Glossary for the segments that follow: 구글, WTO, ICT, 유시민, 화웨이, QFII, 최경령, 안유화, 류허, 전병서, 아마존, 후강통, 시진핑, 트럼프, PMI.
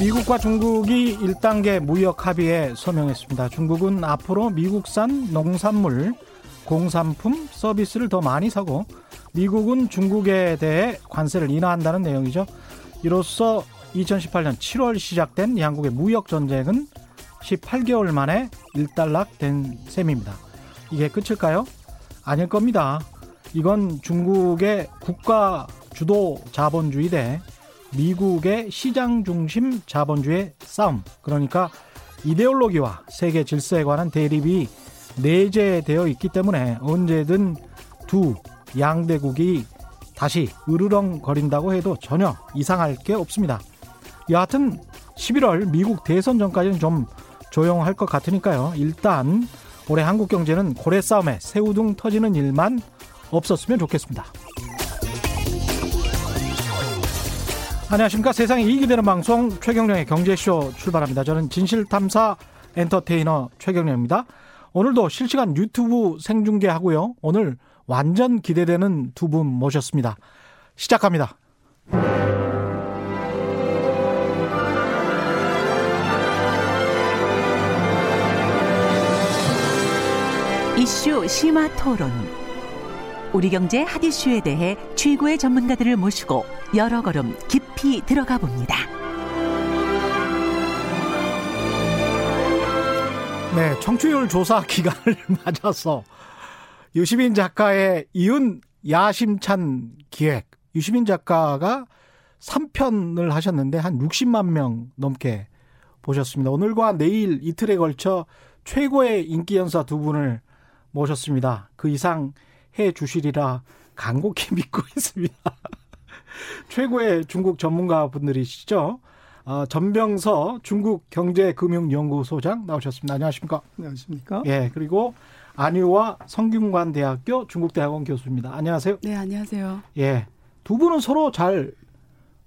미국과 중국이 1단계 무역 합의에 서명했습니다. 중국은 앞으로 미국산 농산물, 공산품, 서비스를 더 많이 사고 미국은 중국에 대해 관세를 인하한다는 내용이죠. 이로써 2018년 7월 시작된 양국의 무역 전쟁은 18개월 만에 일단락된 셈입니다. 이게 끝일까요? 아닐 겁니다. 이건 중국의 국가 주도 자본주의 대 미국의 시장 중심 자본주의의 싸움, 그러니까 이데올로기와 세계 질서에 관한 대립이 내재되어 있기 때문에 언제든 두 양대국이 다시 으르렁거린다고 해도 전혀 이상할 게 없습니다. 여하튼 11월 미국 대선 전까지는 좀 조용할 것 같으니까요. 일단 올해 한국 경제는 고래 싸움에 새우등 터지는 일만 없었으면 좋겠습니다. 안녕하십니까. 세상에 이익이 되는 방송 최경령의 경제쇼 출발합니다. 저는 진실탐사 엔터테이너 최경령입니다. 오늘도 실시간 유튜브 생중계하고요. 오늘 완전 기대되는 두 분 모셨습니다. 시작합니다. 이슈 심화 토론. 우리 경제 핫이슈에 대해 최고의 전문가들을 모시고 여러 걸음 깊이 들어가 봅니다. 네, 청취율 조사 기간을 맞아서 유시민 작가의 이윤 야심찬 기획. 유시민 작가가 3편을 하셨는데 한 60만 명 넘게 보셨습니다. 오늘과 내일 이틀에 걸쳐 최고의 인기 연사 두 분을 모셨습니다. 그 이상 해 주시리라 간곡히 믿고 있습니다. 최고의 중국 전문가 분들이시죠. 전병서 중국경제금융연구소장 나오셨습니다. 안녕하십니까? 안녕하십니까? 예, 그리고 안유화 성균관대학교 중국대학원 교수입니다. 안녕하세요. 네, 안녕하세요. 예, 두 분은 서로 잘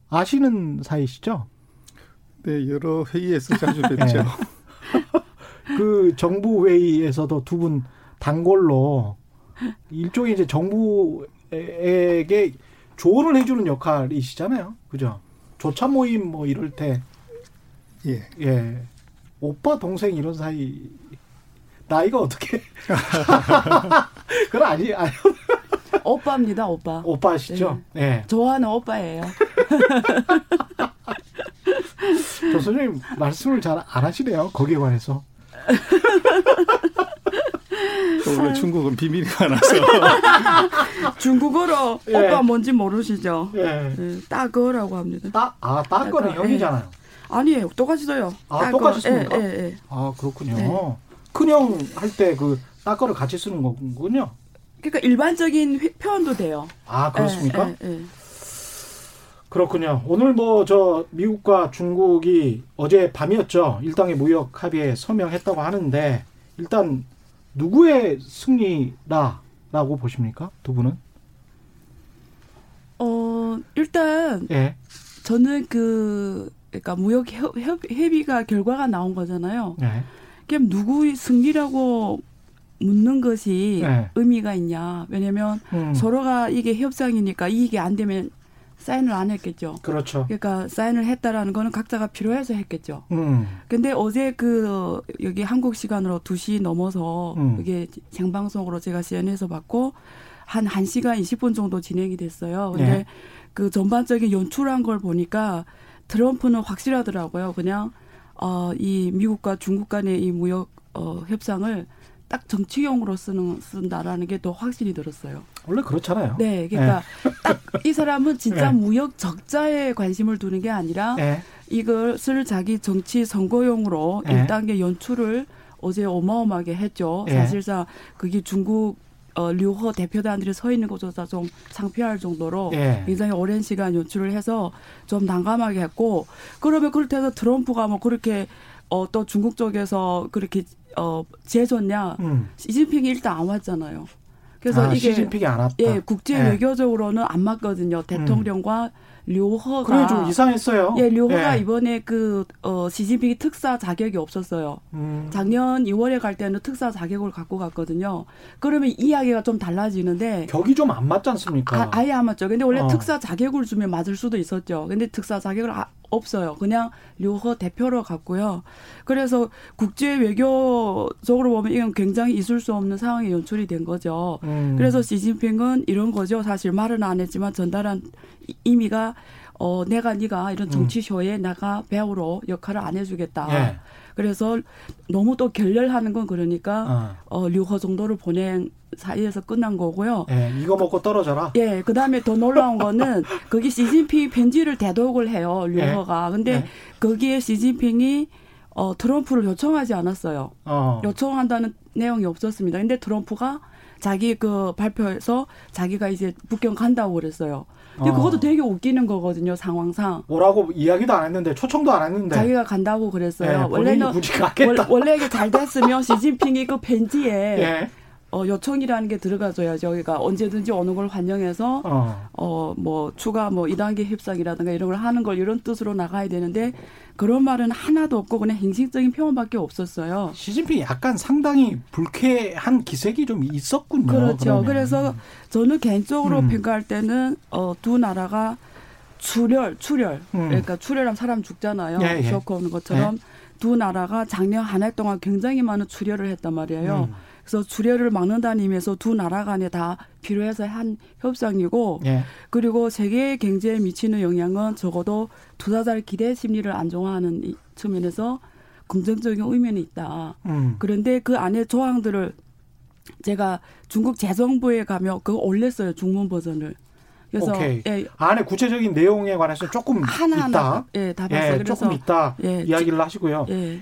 아시는 사이시죠? 네, 여러 회의에서 자주 뵙죠. 예. 그 정부 회의에서도 두 분 단골로 일종의 이제 정부에게 조언을 해주는 역할이시잖아요, 그죠? 조차 모임 뭐 이럴 때, 예, 오빠 동생 이런 사이 나이가 어떻게? 그건 아니. 오빠입니다, 오빠. 오빠시죠? 네. 예. 좋아하는 오빠예요. 교수님 말씀을 잘 안 하시네요, 거기에 관해서. 원래 중국은 비밀이 많아서 중국어로 예. 오빠 뭔지 모르시죠? 예. 예, 따거라고 합니다. 따거는 형이잖아요. 예. 아니에요, 똑같이 써요. 똑같이 씁니까? 예. 아, 그렇군요. 예. 큰형 할 때 그 따거를 같이 쓰는 거군요. 그러니까 일반적인 표현도 돼요. 아, 그렇습니까? 예. 그렇군요. 오늘 뭐 저 미국과 중국이 어제 밤이었죠. 1단계 무역 합의에 서명했다고 하는데 일단. 누구의 승리라고 보십니까? 두 분은? 일단 예. 저는 그러니까 무역 협의가 결과가 나온 거잖아요. 예. 그럼 누구의 승리라고 묻는 것이 예. 의미가 있냐? 왜냐하면 서로가 이게 협상이니까 이익이 안 되면 사인을 안 했겠죠. 그렇죠. 그러니까 사인을 했다라는 거는 각자가 필요해서 했겠죠. 근데 어제 여기 한국 시간으로 2시 넘어서 이게 생방송으로 제가 CNN에서 봤고 한 1시간 20분 정도 진행이 됐어요. 근데 네. 그 전반적인 연출한 걸 보니까 트럼프는 확실하더라고요. 그냥 이 미국과 중국 간의 이 무역 협상을 딱 정치용으로 쓴다라는 게 더 확실히 들었어요. 원래 그렇잖아요. 네, 그러니까 딱 이 사람은 진짜 무역 적자에 관심을 두는 게 아니라 이것을 자기 정치 선거용으로 1단계 연출을 어제 어마어마하게 했죠. 사실상 그게 중국 류허 대표단들이 서 있는 곳조차 좀 창피할 정도로 굉장히 오랜 시간 연출을 해서 좀 난감하게 했고 그러면 그렇다고 해서 트럼프가 뭐 그렇게 또 중국 쪽에서 그렇게 제줬냐? 시진핑이 일단 안 왔잖아요. 그래서 이게 시진핑이 안 왔다. 예, 국제 외교적으로는 안 맞거든요. 대통령과 류허가. 그래 좀 이상했어요. 예, 류허가 이번에 시진핑이 특사 자격이 없었어요. 작년 2월에 갈 때는 특사 자격을 갖고 갔거든요. 그러면 이야기가 좀 달라지는데 격이 좀 안 맞지 않습니까? 아예 안 맞죠. 근데 원래 특사 자격을 주면 맞을 수도 있었죠. 근데 특사 자격을 없어요. 그냥 류허 대표로 갔고요. 그래서 국제 외교적으로 보면 이건 굉장히 있을 수 없는 상황이 연출이 된 거죠. 그래서 시진핑은 이런 거죠. 사실 말은 안 했지만 전달한 의미가 내가 네가 이런 정치쇼에 내가 배우로 역할을 안 해주겠다. 예. 그래서 너무 또 결렬하는 건 그러니까 류허 정도를 보낸 사이에서 끝난 거고요. 예, 이거 먹고 떨어져라. 예, 그다음에 더 놀라운 거는 거기 시진핑 편지를 대독을 해요. 류허가. 예. 근데 예. 거기에 시진핑이 트럼프를 요청하지 않았어요. 요청한다는 내용이 없었습니다. 근데 트럼프가 자기 그 발표에서 자기가 이제 북경 간다고 그랬어요. 근데 그것도 되게 웃기는 거거든요, 상황상. 뭐라고 이야기도 안 했는데, 초청도 안 했는데. 자기가 간다고 그랬어요. 예, 원래는 원래 이게 잘 됐으면 시진핑이 그 벤지에 예. 요청이라는 게 들어가줘야죠. 그러니까 언제든지 어느 걸 환영해서 추가 2단계 협상이라든가 이런 걸 하는 걸 이런 뜻으로 나가야 되는데 그런 말은 하나도 없고 그냥 행식적인 표현밖에 없었어요. 시진핑이 약간 상당히 불쾌한 기색이 좀 있었군요. 그렇죠. 그러면. 그래서 저는 개인적으로 평가할 때는 두 나라가 출혈. 그러니까 출혈하면 사람 죽잖아요. 예, 예. 쇼크 오는 것처럼. 예. 두 나라가 작년 한 해 동안 굉장히 많은 출혈을 했단 말이에요. 그래서 주례를 막는다는 의미에서 두 나라 간에 다 필요해서 한 협상이고 예. 그리고 세계 경제에 미치는 영향은 적어도 투자자의 기대 심리를 안정화하는 측면에서 긍정적인 의미는 있다. 그런데 그 안에 조항들을 제가 중국 재정부에 가면 그거 올렸어요. 중문 버전을. 그래서 오케이. 예, 안에 구체적인 내용에 관해서 조금 하나 있다. 예, 다 봤어요. 예, 조금 있다 예, 이야기를 하시고요. 예.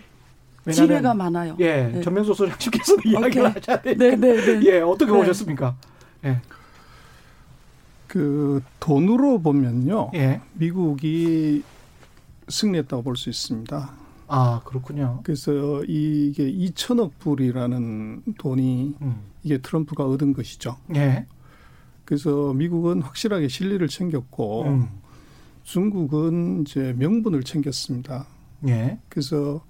지뢰가 많아요. 예, 네. 전병서 소장님께서 이야기를 하셔야 되니까. 네. 예, 어떻게 보셨습니까? 예. 그 돈으로 보면요, 예. 미국이 승리했다고 볼 수 있습니다. 아, 그렇군요. 그래서 이게 2천억 불이라는 돈이 이게 트럼프가 얻은 것이죠. 예. 그래서 미국은 확실하게 실리를 챙겼고 중국은 이제 명분을 챙겼습니다. 예. 그래서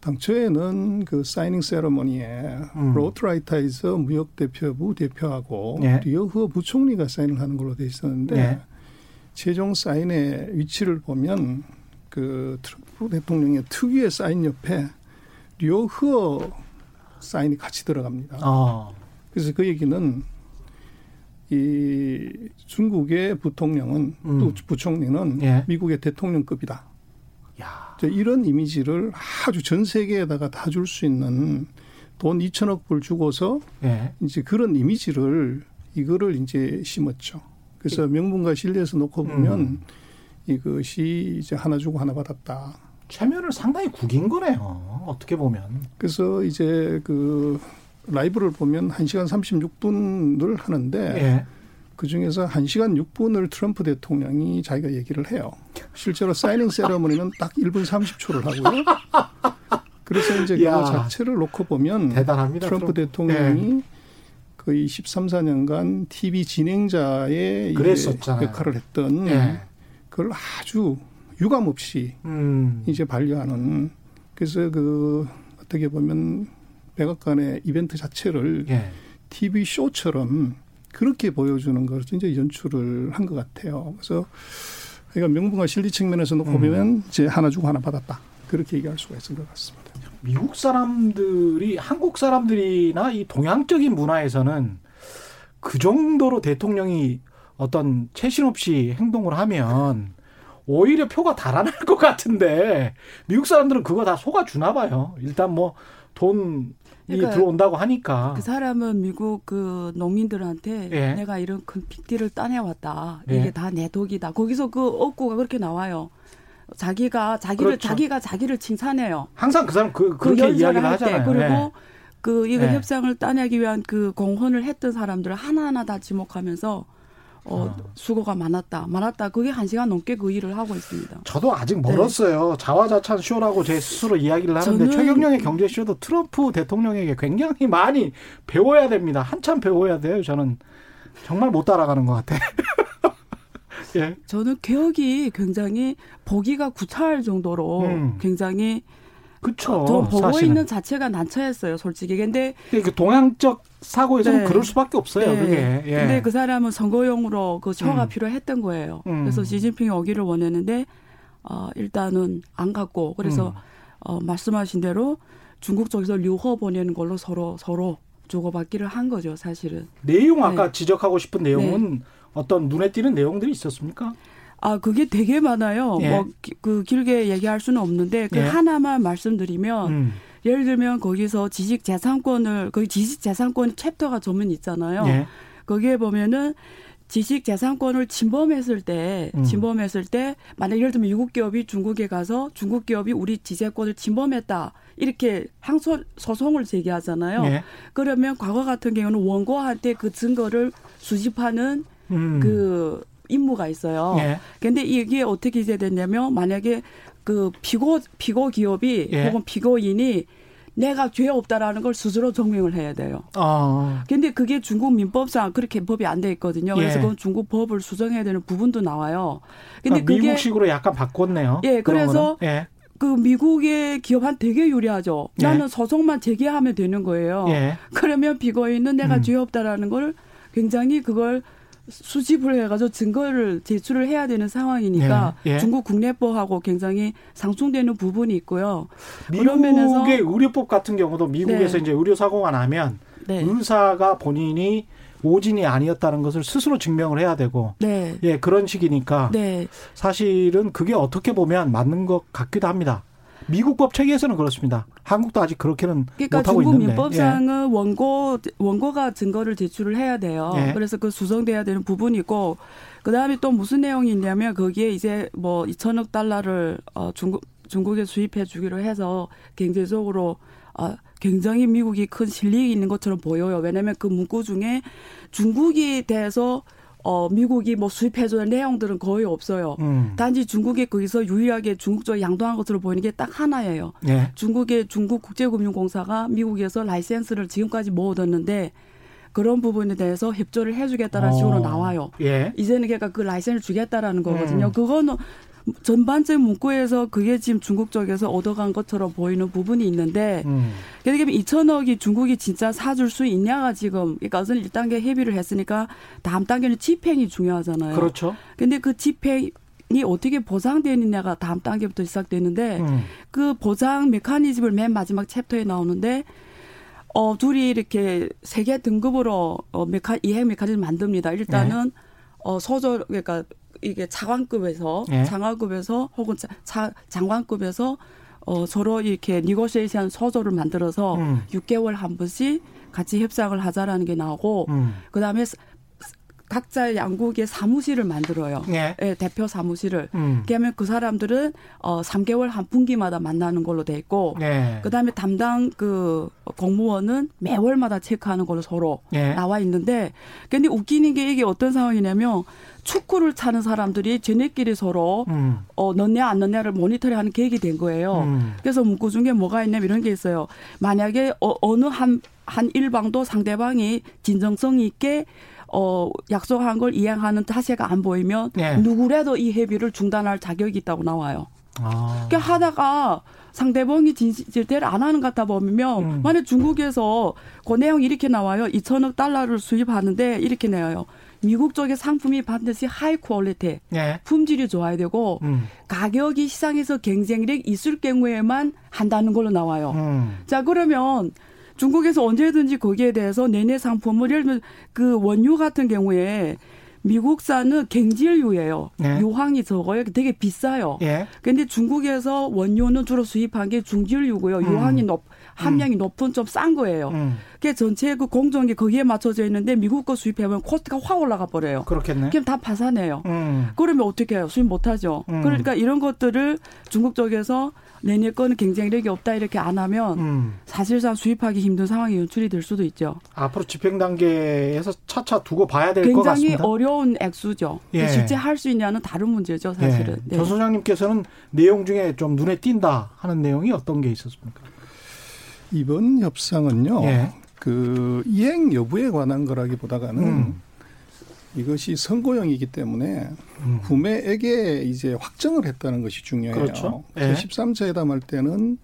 당초에는 그 사이닝 세러머니에 로트라이타이즈 무역대표부 대표하고 예. 류허 부총리가 사인을 하는 걸로 돼 있었는데 예. 최종 사인의 위치를 보면 그 트럼프 대통령의 특유의 사인 옆에 류허 사인이 같이 들어갑니다. 그래서 그 얘기는 이 중국의 부통령은 또 부총리는 예. 미국의 대통령급이다. 야. 이런 이미지를 아주 전 세계에다가 다 줄 수 있는 돈 2천억 불 주고서 예. 이제 그런 이미지를 이거를 이제 심었죠. 그래서 명분과 신뢰에서 놓고 보면 이것이 이제 하나 주고 하나 받았다. 체면을 상당히 구긴 거네요. 어떻게 보면. 그래서 이제 그 라이브를 보면 1시간 36분을 하는데 예. 그중에서 1시간 6분을 트럼프 대통령이 자기가 얘기를 해요. 실제로 사이닝 세러머니는 딱 1분 30초를 하고요. 그래서 이제 그거 자체를 놓고 보면 대단합니다, 트럼프 대통령이 네. 거의 13, 14년간 TV 진행자의 역할을 했던 네. 그걸 아주 유감 없이 이제 반려하는 그래서 그 어떻게 보면 백악관의 이벤트 자체를 네. TV 쇼처럼 그렇게 보여주는 걸 이제 연출을 한 것 같아요. 그래서 그러니까 명분과 실리 측면에서 놓고 보면 이제 하나 주고 하나 받았다. 그렇게 얘기할 수가 있을 것 같습니다. 미국 사람들이 한국 사람들이나 이 동양적인 문화에서는 그 정도로 대통령이 어떤 체신 없이 행동을 하면 오히려 표가 달아날 것 같은데 미국 사람들은 그거 다 속아주나 봐요. 일단 뭐 돈 그러니까 들어온다고 하니까. 그 사람은 미국 그 농민들한테 예. 내가 이런 큰 빅딜을 따내왔다. 이게 예. 다 내 독이다. 거기서 그 억구가 그렇게 나와요. 자기가 자기를 칭찬해요. 항상 그 사람 그렇게 이야기를 하잖아요. 그리고 예. 그 이거 예. 협상을 따내기 위한 그 공헌을 했던 사람들을 하나하나 다 지목하면서 수고가 많았다. 그게 1시간 넘게 그 일을 하고 있습니다. 저도 아직 멀었어요. 네. 자화자찬 쇼라고 제 스스로 이야기를 하는데 최경령의 경제쇼도 트럼프 대통령에게 굉장히 많이 배워야 됩니다. 한참 배워야 돼요. 저는 정말 못 따라가는 것 같아요. 예. 저는 개혁이 굉장히 보기가 구차할 정도로 굉장히 그렇죠. 저 보고 사실은. 있는 자체가 난처했어요, 솔직히. 근데 그 동양적 사고에서는 네. 그럴 수밖에 없어요, 네. 그게. 예. 근데 그 사람은 선거용으로 그 쇼가 필요했던 거예요. 그래서 시진핑이 오기를 원했는데 일단은 안 갔고 그래서 말씀하신 대로 중국 쪽에서 류허 보내는 걸로 서로 주고받기를 한 거죠, 사실은. 내용 아까 지적하고 싶은 내용은 어떤 눈에 띄는 내용들이 있었습니까? 아, 그게 되게 많아요. 예. 뭐 그 길게 얘기할 수는 없는데 그 하나만 말씀드리면 예를 들면 거기서 거기 지식재산권 챕터가 전문 있잖아요. 예. 거기에 보면은 지식재산권을 침범했을 때 만약 예를 들면 미국 기업이 중국에 가서 중국 기업이 우리 지재권을 침범했다 이렇게 소송을 제기하잖아요. 예. 그러면 과거 같은 경우는 원고한테 그 증거를 수집하는 그 임무가 있어요. 그런데 이게 어떻게 이제 됐냐면 만약에 그 피고 기업이 혹은 피고인이 내가 죄 없다라는 걸 스스로 증명을 해야 돼요. 그런데 그게 중국 민법상 그렇게 법이 안 돼 있거든요. 그래서 그건 중국 법을 수정해야 되는 부분도 나와요. 근데 그게 미국식으로 약간 바꿨네요. 예, 그래서 그 미국의 기업한 되게 유리하죠. 나는 소송만 제기하면 되는 거예요. 그러면 피고인은 내가 죄 없다라는 걸 굉장히 그걸 수집을 해가지고 증거를 제출을 해야 되는 상황이니까 중국 국내법하고 굉장히 상충되는 부분이 있고요. 미국의 의료법 같은 경우도 미국에서 이제 의료사고가 나면 의사가 본인이 오진이 아니었다는 것을 스스로 증명을 해야 되고 예, 그런 식이니까 사실은 그게 어떻게 보면 맞는 것 같기도 합니다. 미국법 체계에서는 그렇습니다. 한국도 아직 그렇게는 못하고 있는데. 그러니까 중국 민법상은 원고가 증거를 제출을 해야 돼요. 그래서 그 수정돼야 되는 부분이고 그다음에 또 무슨 내용이 있냐면 거기에 이제 뭐 2천억 달러를 중국에 수입해 주기로 해서 경제적으로 굉장히 미국이 큰 실력이 있는 것처럼 보여요. 왜냐하면 그 문구 중에 중국에 대해서 미국이 뭐 수입해주는 내용들은 거의 없어요. 단지 중국이 거기서 유일하게 중국 쪽에 양도한 것으로 보이는 게 딱 하나예요. 중국의 중국 국제금융공사가 미국에서 라이센스를 지금까지 못 얻었는데 그런 부분에 대해서 협조를 해주겠다라는 식으로 나와요. 이제는 그러니까 그 라이센스를 주겠다라는 거거든요. 그거는 전반적인 문구에서 그게 지금 중국 쪽에서 얻어간 것처럼 보이는 부분이 있는데 그러니까 2천억이 중국이 진짜 사줄 수 있냐가 지금 그러니까 우선 1단계 협의를 했으니까 다음 단계는 집행이 중요하잖아요. 그렇죠. 그런데 그 집행이 어떻게 보상되느냐가 다음 단계부터 시작되는데 그 보상 메커니즘을 맨 마지막 챕터에 나오는데 둘이 이렇게 세계 등급으로 이행 메커니즘을 만듭니다. 일단은 서절 그러니까 이게 장관급에서 혹은 장관급에서 서로 이렇게 니고시에이션 서조를 만들어서 6개월 한 번씩 같이 협상을 하자라는 게 나오고 그다음에 각자 양국의 사무실을 만들어요. 대표 사무실을. 그러면 그 사람들은 3개월 한 분기마다 만나는 걸로 돼 있고 그다음에 담당 그 공무원은 매월마다 체크하는 걸로 서로 나와 있는데 근데 웃기는 게 이게 어떤 상황이냐면 축구를 차는 사람들이 쟤네끼리 서로 넣냐 안 넣냐를 모니터링하는 계획이 된 거예요. 그래서 문구 중에 뭐가 있냐면 이런 게 있어요. 만약에 어느 한 일방도 상대방이 진정성 있게 약속한 걸 이행하는 자세가 안 보이면 누구라도 이 협의를 중단할 자격이 있다고 나와요. 그러니까 하다가 상대방이 제대로 안 하는 것 같아 보면 만약 중국에서 그 내용이 이렇게 나와요. 2천억 달러를 수입하는데 이렇게 나와요. 미국 쪽의 상품이 반드시 하이 퀄리티, 품질이 좋아야 되고 가격이 시장에서 경쟁력이 있을 경우에만 한다는 걸로 나와요. 자 그러면 중국에서 언제든지 거기에 대해서 내내 상품을 예를 들면 그 원유 같은 경우에 미국산은 갱질유예요. 유황이 적어요. 되게 비싸요. 그런데 중국에서 원유는 주로 수입한 게 중질유고요. 유황이 함량이 높은 좀 싼 거예요. 그게 전체 그 공정이 거기에 맞춰져 있는데 미국 거 수입하면 코스트가 확 올라가 버려요. 그렇겠네. 그럼 다 파산해요. 그러면 어떻게 해요? 수입 못하죠. 그러니까 이런 것들을 중국 쪽에서 내내 거는 경쟁력이 없다 이렇게 안 하면 사실상 수입하기 힘든 상황이 연출이 될 수도 있죠. 앞으로 집행 단계에서 차차 두고 봐야 될 것 같습니다. 굉장히 어려운 액수죠. 실제 할 수 있냐는 다른 문제죠, 사실은. 전 소장님께서는 내용 중에 좀 눈에 띈다 하는 내용이 어떤 게 있었습니까? 이번 협상은요, 그 이행 여부에 관한 거라기보다는 이것이 선고형이기 때문에 구매액에 이제 확정을 했다는 것이 중요해요. 그렇죠. 제13차 회담할 때는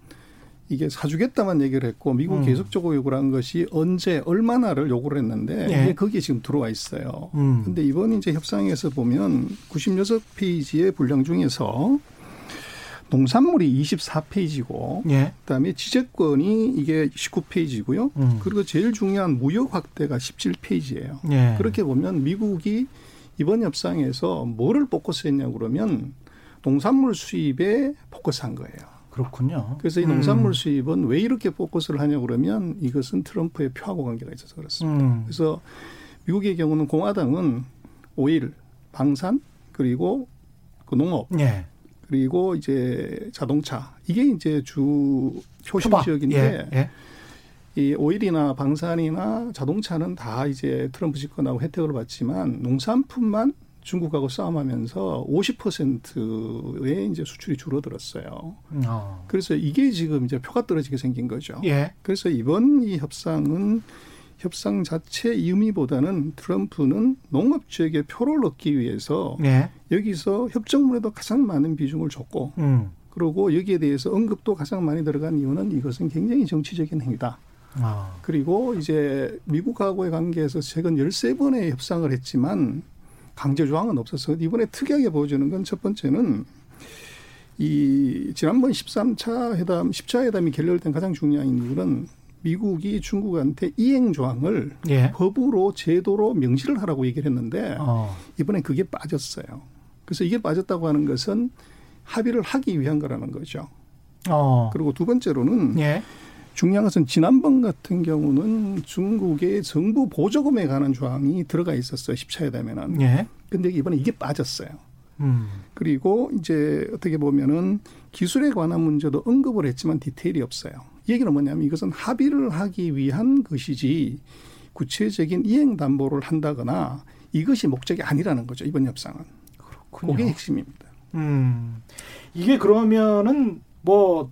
이게 사주겠다만 얘기를 했고 미국 계속적으로 요구를 한 것이 언제 얼마나를 요구를 했는데 이게 거기에 지금 들어와 있어요. 그런데 이번 이제 협상에서 보면 96페이지의 분량 중에서 농산물이 24페이지고 예. 그다음에 지재권이 이게 19페이지고요. 그리고 제일 중요한 무역 확대가 17페이지예요. 예. 그렇게 보면 미국이 이번 협상에서 뭐를 포커스했냐고 그러면 농산물 수입에 포커스한 거예요. 그렇군요. 그래서 이 농산물 수입은 왜 이렇게 포커스를 하냐고 그러면 이것은 트럼프의 표하고 관계가 있어서 그렇습니다. 그래서 미국의 경우는 공화당은 오일, 방산, 그리고 그 농업, 예. 그리고 이제 자동차. 이게 이제 주 효심 지역인데 예. 예. 이 오일이나 방산이나 자동차는 다 이제 트럼프 집권하고 혜택을 받지만 농산품만 중국하고 싸움하면서 50%의 이제 수출이 줄어들었어요. 그래서 이게 지금 이제 표가 떨어지게 생긴 거죠. 예. 그래서 이번 이 협상은 협상 자체 의미보다는 트럼프는 농업 지역의 표를 얻기 위해서 예. 여기서 협정문에도 가장 많은 비중을 줬고 그리고 여기에 대해서 언급도 가장 많이 들어간 이유는 이것은 굉장히 정치적인 행위다. 그리고 이제 미국하고의 관계에서 최근 13번의 협상을 했지만 강제 조항은 없어서 이번에 특이하게 보여주는 건 첫 번째는 이 지난번 10차 회담이 결렬된 가장 중요한 이유는 미국이 중국한테 이행 조항을 예. 법으로 제도로 명시를 하라고 얘기를 했는데 이번에 그게 빠졌어요. 그래서 이게 빠졌다고 하는 것은 합의를 하기 위한 거라는 거죠. 그리고 두 번째로는 예. 중요한 것은 지난번 같은 경우는 중국의 정부 보조금에 관한 조항이 들어가 있었어요. 10차 회담에는. 예. 근데 이번에 이게 빠졌어요. 그리고 이제 어떻게 보면은 기술에 관한 문제도 언급을 했지만 디테일이 없어요. 얘기는 뭐냐면 이것은 합의를 하기 위한 것이지 구체적인 이행 담보를 한다거나 이것이 목적이 아니라는 거죠. 이번 협상은. 그렇군요. 그게 핵심입니다. 이게 그러면은 뭐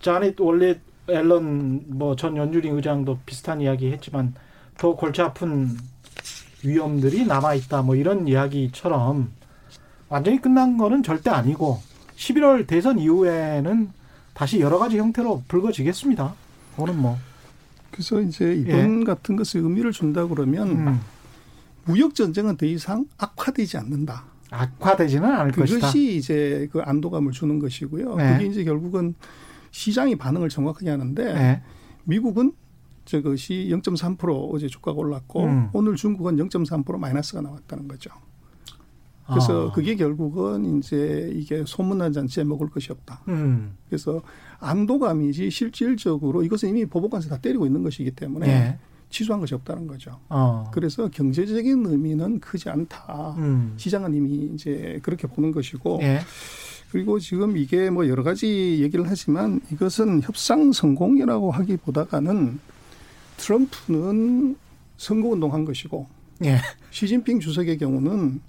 자넷 원래 앨런 뭐 전 연준의 의장도 비슷한 이야기 했지만 더 골치 아픈 위험들이 남아있다 뭐 이런 이야기처럼 완전히 끝난 거는 절대 아니고 11월 대선 이후에는 다시 여러 가지 형태로 불거지겠습니다. 그거는 뭐. 그래서 이제 이번 예. 같은 것에 의미를 준다 그러면 무역전쟁은 더 이상 악화되지 않는다. 악화되지는 않을 것이다. 그것이 이제 그 안도감을 주는 것이고요. 네. 그게 이제 결국은 시장이 반응을 정확하게 하는데 네. 미국은 저것이 0.3% 어제 주가가 올랐고 오늘 중국은 0.3% 마이너스가 나왔다는 거죠. 그래서 그게 결국은 이제 이게 소문난 잔치에 먹을 것이 없다. 그래서 안도감이지 실질적으로 이것은 이미 보복관세 다 때리고 있는 것이기 때문에 네. 취소한 것이 없다는 거죠. 그래서 경제적인 의미는 크지 않다. 시장은 이미 이제 그렇게 보는 것이고. 네. 그리고 지금 이게 뭐 여러 가지 얘기를 하지만 이것은 협상 성공이라고 하기보다는 트럼프는 선거운동한 것이고 예. 시진핑 주석의 경우는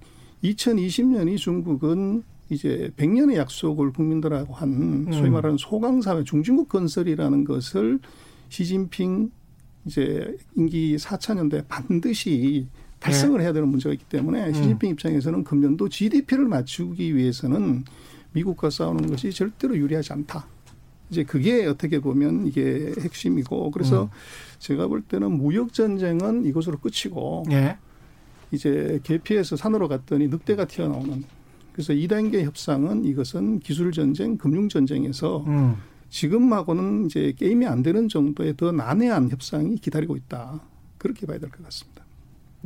2020년이 중국은 이제 100년의 약속을 국민들하고 한 소위 말하는 소강사회 중진국 건설이라는 것을 시진핑 이제 임기 4차 년대에 반드시 달성을 해야 되는 문제가 있기 때문에 시진핑 입장에서는 금년도 GDP를 맞추기 위해서는 미국과 싸우는 것이 절대로 유리하지 않다. 이제 그게 어떻게 보면 이게 핵심이고 그래서 제가 볼 때는 무역 전쟁은 이것으로 끝이고 예. 이제 계피에서 산으로 갔더니 늑대가 튀어나오는 그래서 2단계 협상은 이것은 기술 전쟁, 금융 전쟁에서 지금하고는 이제 게임이 안 되는 정도의 더 난해한 협상이 기다리고 있다. 그렇게 봐야 될 것 같습니다.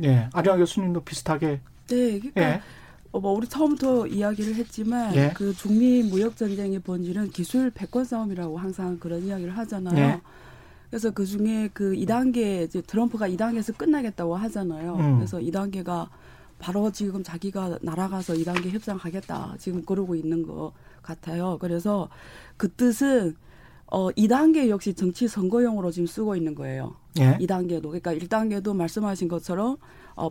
예, 안유화 교수님도 비슷하게 네, 그러니까. 예. 뭐 우리 처음부터 이야기를 했지만 예. 그 중미 무역 전쟁의 본질은 기술 패권 싸움이라고 항상 그런 이야기를 하잖아요. 예. 그래서 그 중에 그 2단계 이제 트럼프가 2단계에서 끝나겠다고 하잖아요. 그래서 2단계가 바로 지금 자기가 날아가서 2단계 협상하겠다 지금 그러고 있는 것 같아요. 그래서 그 뜻은 2단계 역시 정치 선거용으로 지금 쓰고 있는 거예요. 예. 2단계도. 그러니까 1단계도 말씀하신 것처럼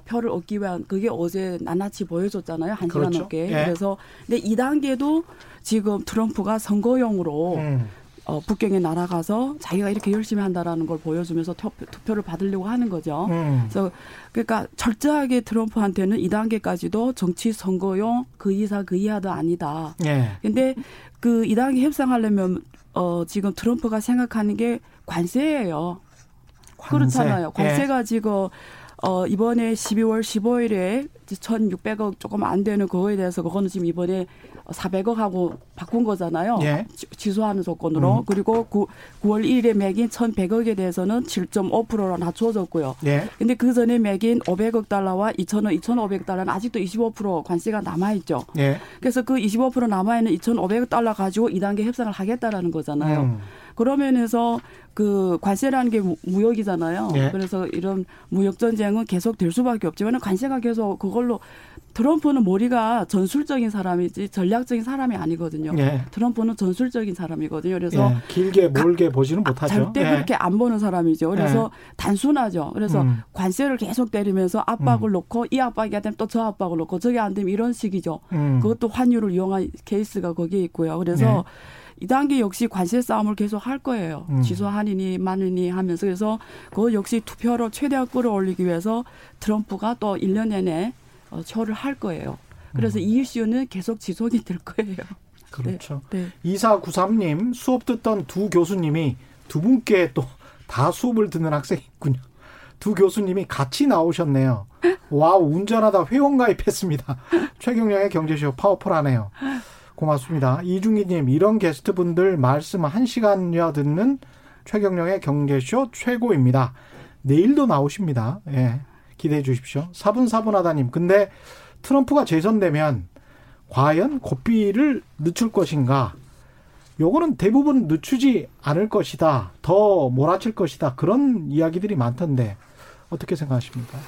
표를 얻기 위한 그게 어제 낱낱이 보여줬잖아요. 한 그렇죠. 시간 넘게. 예. 그래서 근데 2단계도 지금 트럼프가 선거용으로 북경에 날아가서 자기가 이렇게 열심히 한다라는 걸 보여주면서 투표를 받으려고 하는 거죠. 그래서 그러니까 철저하게 트럼프한테는 2단계까지도 정치 선거용 그 이상 그 이하도 아니다. 그런데 예. 그 2단계 협상하려면 지금 트럼프가 생각하는 게 관세예요. 관세. 그렇잖아요. 관세가 예. 지금 이번에 12월 15일에 1,600억 조금 안 되는 그거에 대해서 그거는 지금 이번에 400억하고 바꾼 거잖아요. 예. 취소하는 조건으로. 그리고 9월 1일에 매긴 1,100억에 대해서는 7.5%로 낮춰졌고요. 그런데 예. 그 전에 매긴 500억 달러와 2,000원, 2,500억 달러는 아직도 25% 관세가 남아있죠. 예. 그래서 그 25% 남아있는 2,500억 달러 가지고 2단계 협상을 하겠다라는 거잖아요. 그러면서 그 관세라는 게 무역이잖아요. 예. 그래서 이런 무역 전쟁은 계속 될 수밖에 없지만 관세가 계속 그걸로 트럼프는 머리가 전술적인 사람이지 전략적인 사람이 아니거든요. 예. 트럼프는 전술적인 사람이거든요. 그래서 예. 길게 몰게 보지는 못하죠. 절대 예. 그렇게 안 보는 사람이죠. 그래서 예. 단순하죠. 그래서 관세를 계속 때리면서 압박을 놓고 이 압박이 안 되면 또 저 압박을 놓고 저게 안 되면 이런 식이죠. 그것도 환율을 이용한 케이스가 거기에 있고요. 그래서 예. 2단계 역시 관세 싸움을 계속 할 거예요. 지소하느니 마느니 하면서. 그래서 그거 역시 투표로 최대한 끌어올리기 위해서 트럼프가 또 1년 내내 절을 할 거예요. 그래서 이 이슈는 계속 지속이 될 거예요. 그렇죠. 네. 네. 2493님 수업 듣던 두 교수님이 두 분께 또 다 수업을 듣는 학생이 있군요. 두 교수님이 같이 나오셨네요. 와우, 운전하다 회원 가입했습니다. 최경령의 경제쇼 파워풀하네요. 고맙습니다. 이중기님, 이런 게스트분들 말씀 1시간여 듣는 최경령의 경제쇼 최고입니다. 내일도 나오십니다. 예, 기대해 주십시오. 사분사분하다님, 근데 트럼프가 재선되면 과연 고삐를 늦출 것인가? 요거는 대부분 늦추지 않을 것이다. 더 몰아칠 것이다. 그런 이야기들이 많던데 어떻게 생각하십니까?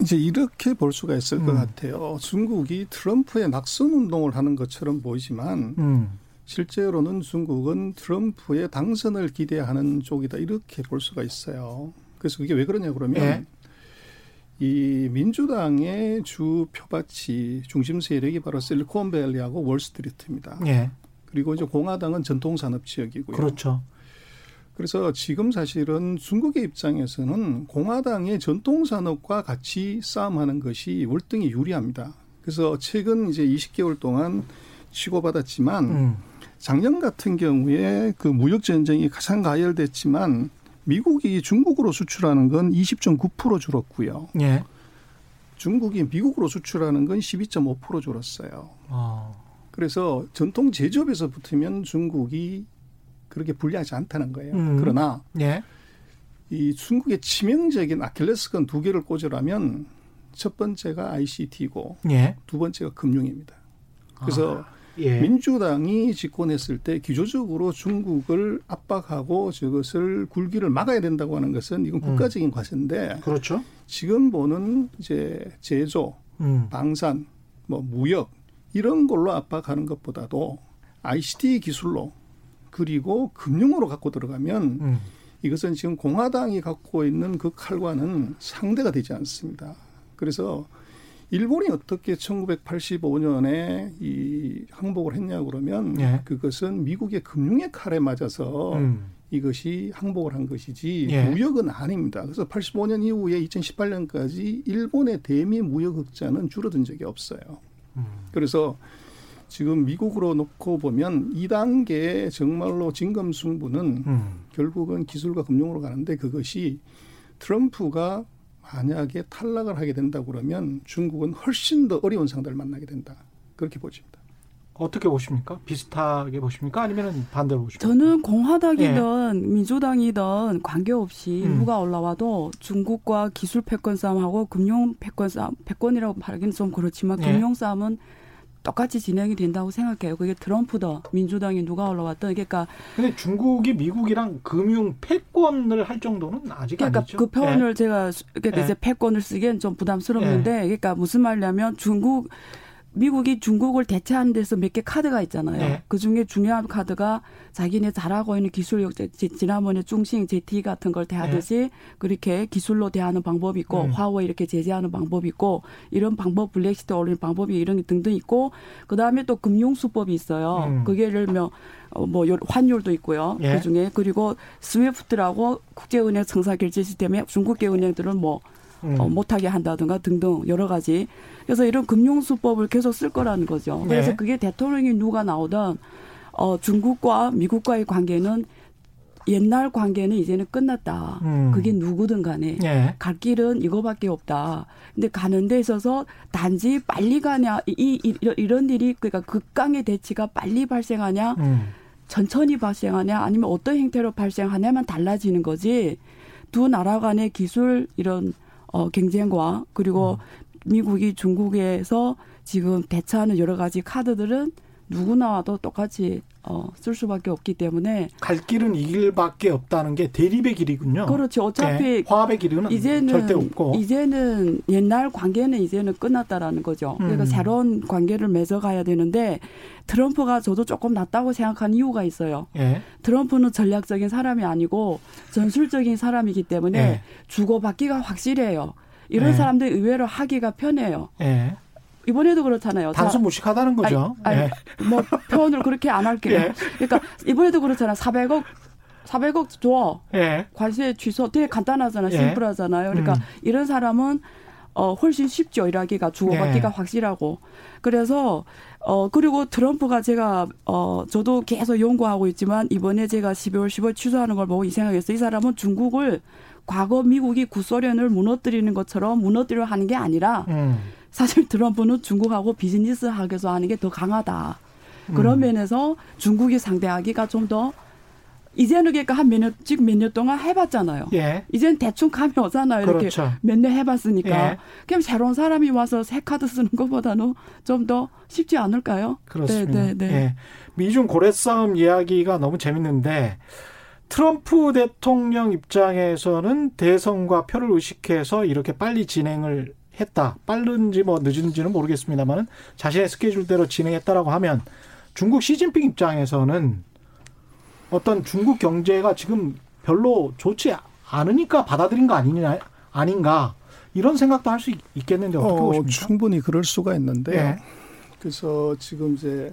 이제 이렇게 볼 수가 있을 것 같아요. 중국이 트럼프의 낙선 운동을 하는 것처럼 보이지만 실제로는 중국은 트럼프의 당선을 기대하는 쪽이다. 이렇게 볼 수가 있어요. 그래서 그게 왜 그러냐 그러면 예. 이 민주당의 주 표밭이 중심 세력이 바로 실리콘밸리하고 월스트리트입니다. 예. 그리고 이제 공화당은 전통산업지역이고요. 그렇죠. 그래서 지금 사실은 중국의 입장에서는 공화당의 전통산업과 같이 싸움하는 것이 월등히 유리합니다. 그래서 최근 이제 20개월 동안 치고받았지만 작년 같은 경우에 그 무역전쟁이 가장 가열됐지만 미국이 중국으로 수출하는 건 20.9% 줄었고요. 예. 중국이 미국으로 수출하는 건 12.5% 줄었어요. 아. 그래서 전통 제조업에서 붙으면 중국이 그렇게 불리하지 않다는 거예요. 그러나 예. 이 중국의 치명적인 아킬레스건 두 개를 꽂으라면 첫 번째가 ICT고 예. 두 번째가 금융입니다. 그래서 아, 예. 민주당이 집권했을 때 기조적으로 중국을 압박하고 저것을 굴기를 막아야 된다고 하는 것은 이건 국가적인 과제인데 그렇죠. 지금 보는 이제 제조, 방산, 뭐 무역 이런 걸로 압박하는 것보다도 ICT 기술로 그리고 금융으로 갖고 들어가면 이것은 지금 공화당이 갖고 있는 그 칼과는 상대가 되지 않습니다. 그래서 일본이 어떻게 1985년에 이 항복을 했냐 그러면 예. 그것은 미국의 금융의 칼에 맞아서 이것이 항복을 한 것이지 예. 무역은 아닙니다. 그래서 85년 이후에 2018년까지 일본의 대미 무역 흑자는 줄어든 적이 없어요. 그래서 지금 미국으로 놓고 보면 2단계의 정말로 진검승부는 결국은 기술과 금융으로 가는데 그것이 트럼프가 만약에 탈락을 하게 된다 그러면 중국은 훨씬 더 어려운 상대를 만나게 된다. 그렇게 보십니다. 어떻게 보십니까? 비슷하게 보십니까? 아니면 반대로 보십니까? 저는 공화당이든 예. 민주당이든 관계없이 누가 올라와도 중국과 기술 패권 싸움하고 금융 패권 싸움, 패권이라고 말하기는 좀 그렇지만 예. 금융 싸움은 똑같이 진행이 된다고 생각해요. 그게 트럼프든 민주당이 누가 올라왔든. 그러니까 근데 중국이 미국이랑 금융 패권을 할 정도는 아직 그러니까 아니죠. 그러니까 그 표현을 예. 제가 그러니까 예. 이제 패권을 쓰기엔 좀 부담스럽는데 예. 그러니까 무슨 말이냐면 미국이 중국을 대체하는 데서 몇 개 카드가 있잖아요. 예. 그중에 중요한 카드가 자기네 잘하고 있는 기술력, 지난번에 중싱, JT 같은 걸 대하듯이 예. 그렇게 기술로 대하는 방법이 있고 화웨이 이렇게 제재하는 방법이 있고 이런 방법, 블랙시트 올리는 방법이 이런 게 등등 있고 그다음에 또 금융수법이 있어요. 그게 예를 들면 환율도 있고요. 예. 그중에 그리고 스위프트라고 국제은행 청사결제 시스템에 중국계 은행들은 못하게 한다든가 등등 여러 가지. 그래서 이런 금융수법을 계속 쓸 거라는 거죠. 그래서 네. 그게 대통령이 누가 나오든 중국과 미국과의 관계는 옛날 관계는 이제는 끝났다. 그게 누구든 간에. 예. 갈 길은 이거밖에 없다. 근데 가는 데 있어서 단지 빨리 가냐, 이런 일이, 그러니까 극강의 대치가 빨리 발생하냐, 천천히 발생하냐, 아니면 어떤 형태로 발생하냐만 달라지는 거지, 두 나라 간의 기술, 이런, 경쟁과, 그리고 미국이 중국에서 지금 대처하는 여러 가지 카드들은 누구나 와도 똑같이 쓸 수밖에 없기 때문에 갈 길은 이 길밖에 없다는 게 대립의 길이군요. 그렇죠. 어차피 네. 화합의 길은 이제는, 절대 없고 이제는 옛날 관계는 이제는 끝났다라는 거죠. 그러니까 새로운 관계를 맺어가야 되는데 트럼프가 저도 조금 낫다고 생각하는 이유가 있어요. 예. 트럼프는 전략적인 사람이 아니고 전술적인 사람이기 때문에 예. 주고받기가 확실해요. 이런 예. 사람들이 의외로 하기가 편해요. 예. 이번에도 그렇잖아요. 단순 무식하다는 거죠. 아니, 뭐 표현을 그렇게 안 할게요. 예. 그러니까 이번에도 그렇잖아. 400억 줘. 예. 관세 취소. 되게 간단하잖아. 예. 심플하잖아요. 그러니까 이런 사람은 훨씬 쉽죠. 일하기가. 주고받기가 예. 확실하고. 그래서 그리고 트럼프가 제가 저도 계속 연구하고 있지만 이번에 제가 12월 10일 취소하는 걸 보고 이 생각했어요. 이 사람은 중국을 과거 미국이 구소련을 무너뜨리는 것처럼 무너뜨려 하는 게 아니라 사실 트럼프는 중국하고 비즈니스학에서 하는 게 더 강하다. 그런 면에서 중국이 상대하기가 좀 더 이제는 그러니까 한 몇 년 동안 해봤잖아요. 예. 이제는 대충 감이 오잖아요. 그렇죠. 이렇게 몇 년 해봤으니까. 예. 그럼 새로운 사람이 와서 새 카드 쓰는 것보다는 좀 더 쉽지 않을까요? 그렇습니다. 네. 예. 미중 고래 싸움 이야기가 너무 재밌는데 트럼프 대통령 입장에서는 대선과 표를 의식해서 이렇게 빨리 진행을 했다. 빠른지 뭐 늦은지는 모르겠습니다만 자신의 스케줄대로 진행했다라고 하면 중국 시진핑 입장에서는 어떤 중국 경제가 지금 별로 좋지 않으니까 받아들인 거 아닌가 이런 생각도 할 수 있겠는데 어떻게 보십니까? 충분히 그럴 수가 있는데요. 네. 그래서 지금 이제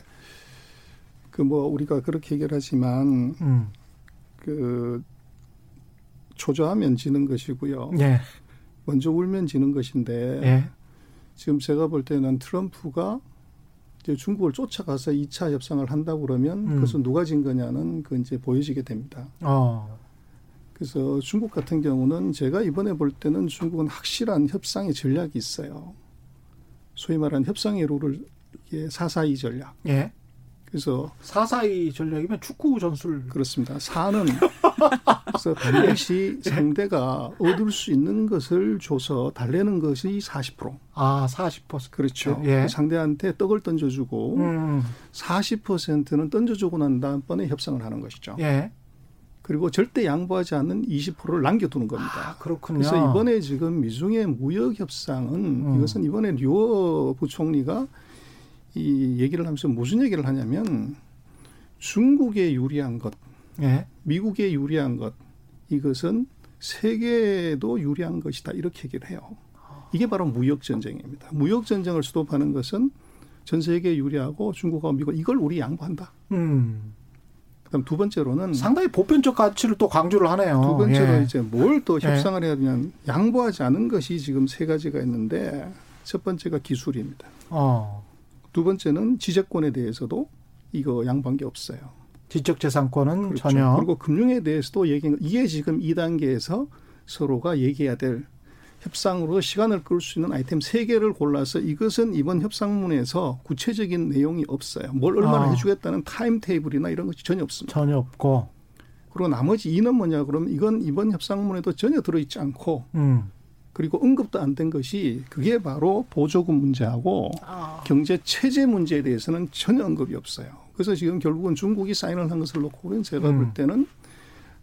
그 뭐 우리가 그렇게 해결하지만 그 초조하면 지는 것이고요. 네. 먼저 울면 지는 것인데 예. 지금 제가 볼 때는 트럼프가 이제 중국을 쫓아가서 2차 협상을 한다고 그러면 그것은 누가 진 거냐는 그 이제 보여지게 됩니다. 그래서 중국 같은 경우는 제가 이번에 볼 때는 중국은 확실한 협상의 전략이 있어요. 소위 말하는 협상의 룰을 442 전략. 예. 그래서 442 전략이면 축구 전술. 그렇습니다. 4는 그래서 반드시 상대가 얻을 수 있는 것을 줘서 달래는 것이 40%. 아, 40%. 그렇죠. 예. 상대한테 떡을 던져주고 40%는 던져주고 난 다음번에 협상을 하는 것이죠. 예. 그리고 절대 양보하지 않는 20%를 남겨두는 겁니다. 아, 그렇군요. 그래서 이번에 지금 미중의 무역 협상은 이것은 이번에 류허 부총리가 이 얘기를 하면서 무슨 얘기를 하냐면 중국에 유리한 것, 예. 미국에 유리한 것, 이것은 세계에도 유리한 것이다. 이렇게 얘기를 해요. 이게 바로 무역전쟁입니다. 무역전쟁을 스톱하는 것은 전 세계에 유리하고 중국과 미국 이걸 우리 양보한다. 그다음 두 번째로는 상당히 보편적 가치를 또 강조를 하네요. 두 번째로 예. 이제 뭘 또 협상을 해야 되냐면 양보하지 않은 것이 지금 세 가지가 있는데 첫 번째가 기술입니다. 두 번째는 지재권에 대해서도 이거 양보한 게 없어요. 지적재산권은 그렇죠. 전혀. 그리고 금융에 대해서도 얘기한 이게 지금 2단계에서 서로가 얘기해야 될 협상으로 시간을 끌 수 있는 아이템 3개를 골라서 이것은 이번 협상문에서 구체적인 내용이 없어요. 뭘 얼마나 해주겠다는 타임테이블이나 이런 것이 전혀 없습니다. 전혀 없고. 그리고 나머지 2는 뭐냐 그러면 이건 이번 협상문에도 전혀 들어있지 않고 그리고 언급도 안 된 것이 그게 바로 보조금 문제하고 경제 체제 문제에 대해서는 전혀 언급이 없어요. 그래서 지금 결국은 중국이 사인을 한 것을 놓고 보면 제가 볼 때는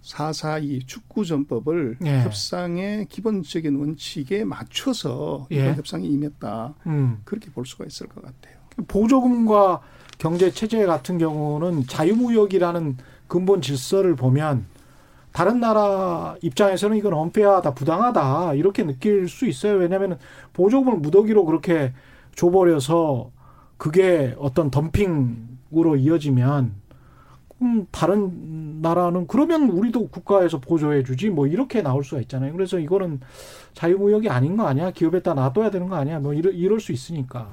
442 축구전법을 예. 협상의 기본적인 원칙에 맞춰서 이런 예. 협상에 임했다. 그렇게 볼 수가 있을 것 같아요. 보조금과 경제 체제 같은 경우는 자유무역이라는 근본 질서를 보면 다른 나라 입장에서는 이건 언페어하다, 부당하다 이렇게 느낄 수 있어요. 왜냐하면 보조금을 무더기로 그렇게 줘버려서 그게 어떤 덤핑으로 이어지면 다른 나라는 그러면 우리도 국가에서 보조해 주지 뭐 이렇게 나올 수가 있잖아요. 그래서 이거는 자유무역이 아닌 거 아니야? 기업에다 놔둬야 되는 거 아니야? 뭐 이럴 수 있으니까.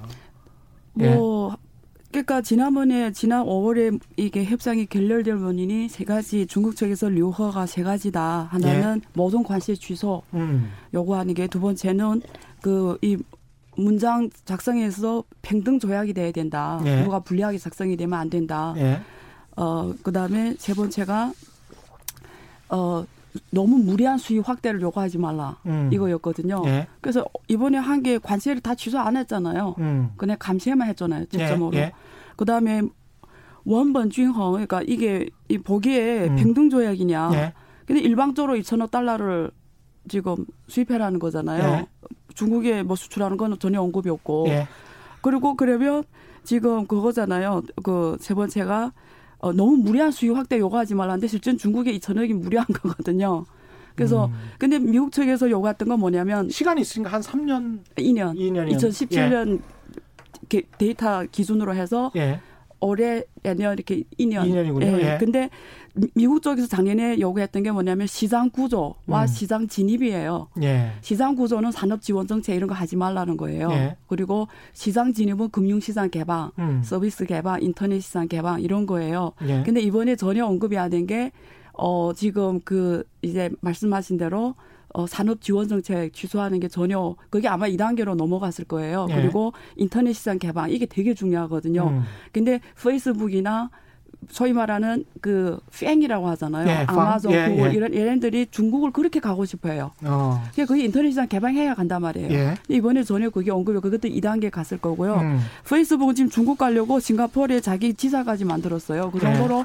뭐 예. 그러니까 지난번에 지난 5월에 이게 협상이 결렬될 원인이 세 가지, 중국 측에서 류허가 세 가지다. 하나는 예. 모든 관세 취소 요구하는 게, 두 번째는 그 이 문장 작성에서 평등 조약이 돼야 된다. 예. 뭐가 불리하게 작성이 되면 안 된다. 예. 그다음에 세 번째가 너무 무리한 수입 확대를 요구하지 말라 이거였거든요. 예. 그래서 이번에 한 게 관세를 다 취소 안 했잖아요. 그냥 감세만 했잖아요. 직접으로. 예. 예. 그다음에 원본준허, 그러니까 이게 이 보기에 평등조약이냐. 예. 근데 일방적으로 $2,000억 지금 수입해라는 거잖아요. 예. 중국에 뭐 수출하는 건 전혀 언급이 없고. 예. 그리고 그러면 지금 그거잖아요. 그 세 번째가 너무 무리한 수요 확대 요구하지 말라는데 실제는 중국에 $2,000억이 무리한 거거든요. 그래서 근데 미국 측에서 요구했던 건 뭐냐면 시간이 있으니까 한 3년, 2년 2017년 예. 데이터 기준으로 해서 예. 올해 내년 이렇게 2년이군요. 예. 예. 근데 미국 쪽에서 작년에 요구했던 게 뭐냐면 시장 구조와 시장 진입이에요. 예. 시장 구조는 산업 지원 정책 이런 거 하지 말라는 거예요. 예. 그리고 시장 진입은 금융 시장 개방, 서비스 개방, 인터넷 시장 개방 이런 거예요. 예. 근데 이번에 전혀 언급이 안 된 게 지금 그 이제 말씀하신 대로 산업 지원 정책 취소하는 게 전혀, 그게 아마 2단계로 넘어갔을 거예요. 네. 그리고 인터넷 시장 개방, 이게 되게 중요하거든요. 근데 페이스북이나 소위 말하는 그 팽이라고 하잖아요. 네, 아마존, 예, 구글, 예. 이런 얘네들이 중국을 그렇게 가고 싶어요. 그게 그게 인터넷 시장 개방해야 간단 말이에요. 예. 이번에 전혀 그게 언급이, 그것도 2단계 갔을 거고요. 페이스북은 지금 중국 가려고 싱가포르에 자기 지사까지 만들었어요. 그 정도로. 예.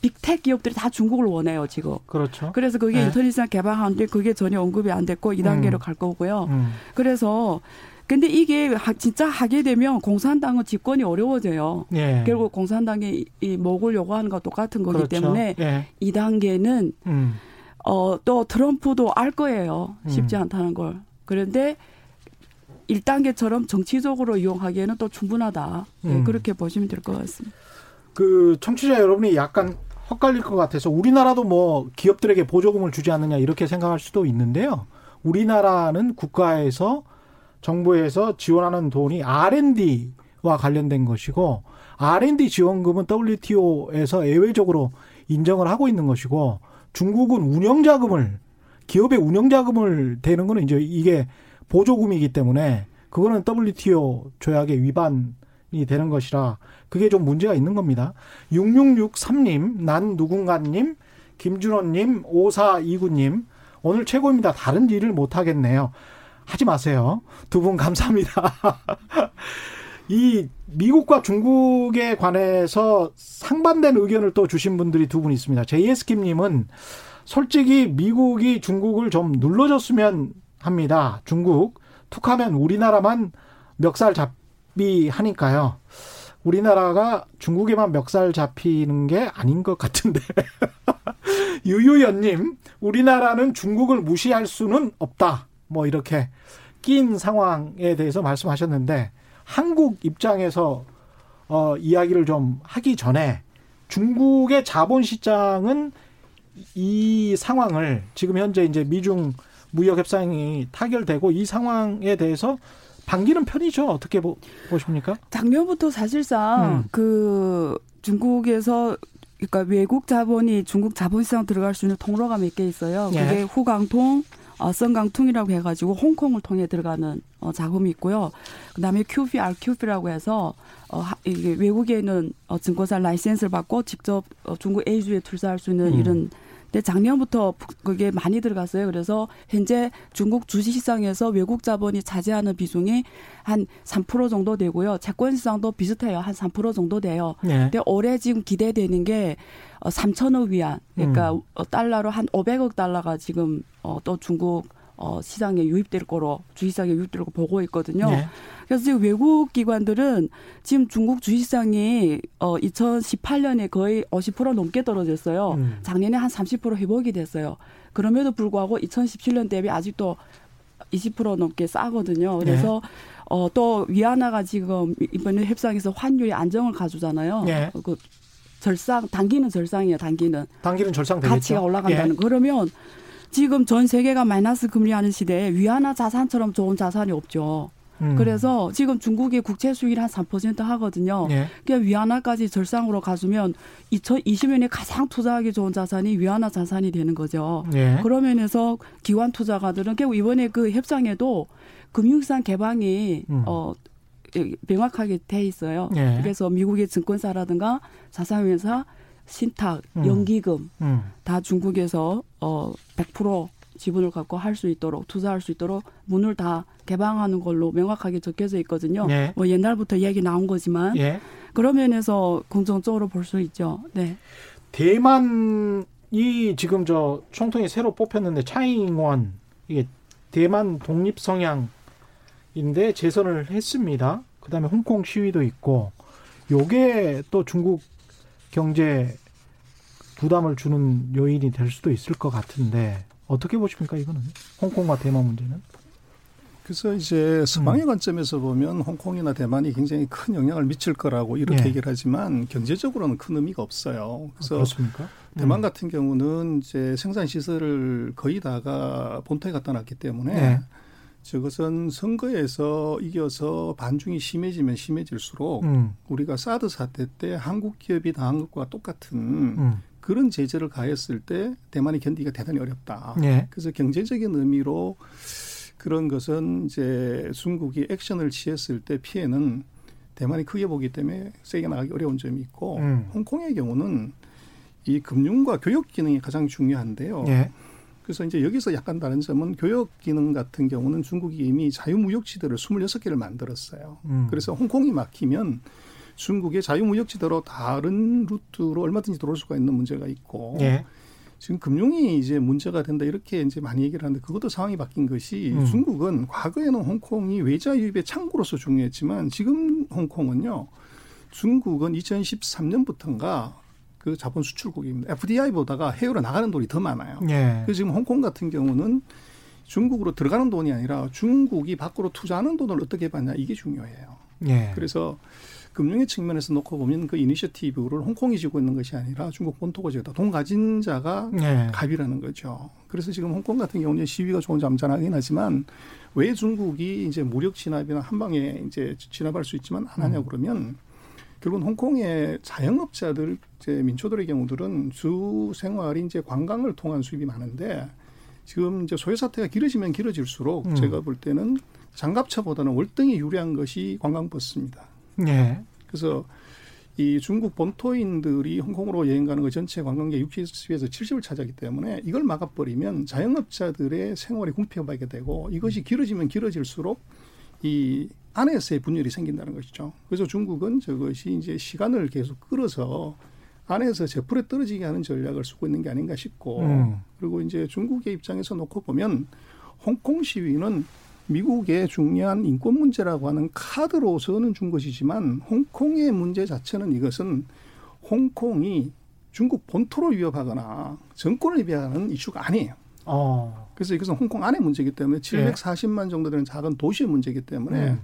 빅텍 기업들이 다 중국을 원해요, 지금. 그렇죠. 그래서 그게 네. 인터넷상 개방하는데 그게 전혀 언급이 안 됐고 2단계로 갈 거고요. 그래서 근데 이게 진짜 하게 되면 공산당은 집권이 어려워져요. 예. 결국 공산당의 이 목을 요구하는 것 똑같은 거기 그렇죠. 때문에 예. 2단계는 또 트럼프도 알 거예요. 쉽지 않다는 걸. 그런데 1단계처럼 정치적으로 이용하기에는 또 충분하다. 네, 그렇게 보시면 될 것 같습니다. 그 청취자 여러분이 약간 헛갈릴 것 같아서 우리나라도 뭐 기업들에게 보조금을 주지 않느냐 이렇게 생각할 수도 있는데요. 우리나라는 국가에서 정부에서 지원하는 돈이 R&D와 관련된 것이고 R&D 지원금은 WTO에서 예외적으로 인정을 하고 있는 것이고 중국은 운영자금을 기업의 운영자금을 대는 거는 이제 이게 보조금이기 때문에 그거는 WTO 조약의 위반 이 되는 것이라 그게 좀 문제가 있는 겁니다. 6663님, 난 누군가님, 김준호님, 5429님, 오늘 최고입니다. 다른 일을 못하겠네요. 하지 마세요. 두 분 감사합니다. 이 미국과 중국에 관해서 상반된 의견을 또 주신 분들이 두 분 있습니다. JS킴님은 솔직히 미국이 중국을 좀 눌러줬으면 합니다. 중국 툭하면 우리나라만 멱살 잡 하니까요. 우리나라가 중국에만 멱살 잡히는 게 아닌 것 같은데. 유유연님, 우리나라는 중국을 무시할 수는 없다. 뭐 이렇게 낀 상황에 대해서 말씀하셨는데 한국 입장에서 이야기를 좀 하기 전에 중국의 자본시장은 이 상황을 지금 현재 이제 미중 무역협상이 타결되고 이 상황에 대해서 반기는 편이죠. 어떻게 보십니까? 작년부터 사실상 그 중국에서 그러니까 외국 자본이 중국 자본시장 들어갈 수 있는 통로가 몇 개 있어요. 예. 그게 후강통, 성강통이라고 해가지고 홍콩을 통해 들어가는 자금이 있고요. 그다음에 QFII, RQFII라고 해서 이게 외국에 있는 증권사 라이센스를 받고 직접 중국 A주에 투자할 수 있는 이런. 근데 작년부터 그게 많이 들어갔어요. 그래서 현재 중국 주식시장에서 외국 자본이 차지하는 비중이 한 3% 정도 되고요. 채권시장도 비슷해요. 한 3% 정도 돼요. 네. 근데 올해 지금 기대되는 게 3,000억 위안, 그러니까 달러로 한 $500억 지금 또 중국 시장에 유입될 거로, 주식시장에 유입될 거로 보고 있거든요. 네. 그래서 지금 외국 기관들은 지금 중국 주식시장이 2018년에 거의 50% 넘게 떨어졌어요. 작년에 한 30% 회복이 됐어요. 그럼에도 불구하고 2017년 대비 아직도 20% 넘게 싸거든요. 그래서 네. 또 위안화가 지금 이번에 협상에서 환율이 안정을 가주잖아요. 네. 그 절상, 단기는 절상이에요. 단기는 절상 되겠죠. 가치가 올라간다는 네. 거. 그러면 지금 전 세계가 마이너스 금리하는 시대에 위안화 자산처럼 좋은 자산이 없죠. 그래서 지금 중국이 국채 수익률 한 3% 하거든요. 예. 그러니까 위안화까지 절상으로 가주면 2020년에 가장 투자하기 좋은 자산이 위안화 자산이 되는 거죠. 예. 그러면서 기관 투자가들은 결국 이번에 그 협상에도 금융시장 개방이 명확하게 돼 있어요. 예. 그래서 미국의 증권사라든가 자산운용사, 신탁, 연기금 다 중국에서 100% 지분을 갖고 할 수 있도록 투자할 수 있도록 문을 다 개방하는 걸로 명확하게 적혀져 있거든요. 예. 뭐 옛날부터 이야기 나온 거지만 예. 그런 면에서 긍정적으로 볼 수 있죠. 네. 대만이 지금 저 총통이 새로 뽑혔는데 차이잉원 이게 대만 독립 성향인데 재선을 했습니다. 그다음에 홍콩 시위도 있고 요게 또 중국 경제 부담을 주는 요인이 될 수도 있을 것 같은데. 어떻게 보십니까 이거는? 홍콩과 대만 문제는? 그래서 이제 서방의 관점에서 보면 홍콩이나 대만이 굉장히 큰 영향을 미칠 거라고 이렇게 예. 얘기를 하지만 경제적으로는 큰 의미가 없어요. 그래서 그렇습니까? 대만 같은 경우는 이제 생산 시설을 거의 다가 본토에 갖다 놨기 때문에 예. 저것은 선거에서 이겨서 반중이 심해지면 심해질수록 우리가 사드 사태 때 한국 기업이 당한 것과 똑같은 그런 제재를 가했을 때 대만이 견디기가 대단히 어렵다. 예. 그래서 경제적인 의미로 그런 것은 이제 중국이 액션을 취했을 때 피해는 대만이 크게 보기 때문에 세게 나가기 어려운 점이 있고 홍콩의 경우는 이 금융과 교역 기능이 가장 중요한데요. 예. 그래서 이제 여기서 약간 다른 점은 교역 기능 같은 경우는 중국이 이미 자유무역지대를 26개를 만들었어요. 그래서 홍콩이 막히면 중국의 자유무역지대로 다른 루트로 얼마든지 들어올 수가 있는 문제가 있고 예. 지금 금융이 이제 문제가 된다 이렇게 이제 많이 얘기를 하는데 그것도 상황이 바뀐 것이 중국은 과거에는 홍콩이 외자 유입의 창구로서 중요했지만 지금 홍콩은요 중국은 2013년부터인가 그 자본 수출국입니다. FDI보다가 해외로 나가는 돈이 더 많아요. 예. 그래서 지금 홍콩 같은 경우는 중국으로 들어가는 돈이 아니라 중국이 밖으로 투자하는 돈을 어떻게 받냐 이게 중요해요. 예. 그래서 금융의 측면에서 놓고 보면 그 이니셔티브를 홍콩이 지고 있는 것이 아니라 중국 본토가 지고 있다. 돈 가진 자가 네. 갑이라는 거죠. 그래서 지금 홍콩 같은 경우는 시위가 좋은지 암잔하긴 하지만 왜 중국이 이제 무력 진압이나 한방에 이제 진압할 수 있지만 안 하냐 그러면 결국은 홍콩의 자영업자들, 이제 민초들의 경우들은 주 생활이 이제 관광을 통한 수입이 많은데 지금 이제 소외 사태가 길어지면 길어질수록 제가 볼 때는 장갑차보다는 월등히 유리한 것이 관광버스입니다. 네. 그래서 이 중국 본토인들이 홍콩으로 여행 가는 거 전체 관광객 60에서 70을 차지하기 때문에 이걸 막아버리면 자영업자들의 생활이 궁핍하게 되고 이것이 길어지면 길어질수록 이 안에서의 분열이 생긴다는 것이죠. 그래서 중국은 저것이 이제 시간을 계속 끌어서 안에서 제풀에 떨어지게 하는 전략을 쓰고 있는 게 아닌가 싶고 그리고 이제 중국의 입장에서 놓고 보면 홍콩 시위는 미국의 중요한 인권 문제라고 하는 카드로서는 준 것이지만 홍콩의 문제 자체는 이것은 홍콩이 중국 본토를 위협하거나 정권을 위협하는 이슈가 아니에요. 그래서 이것은 홍콩 안의 문제이기 때문에 740만 정도 되는 작은 도시의 문제이기 때문에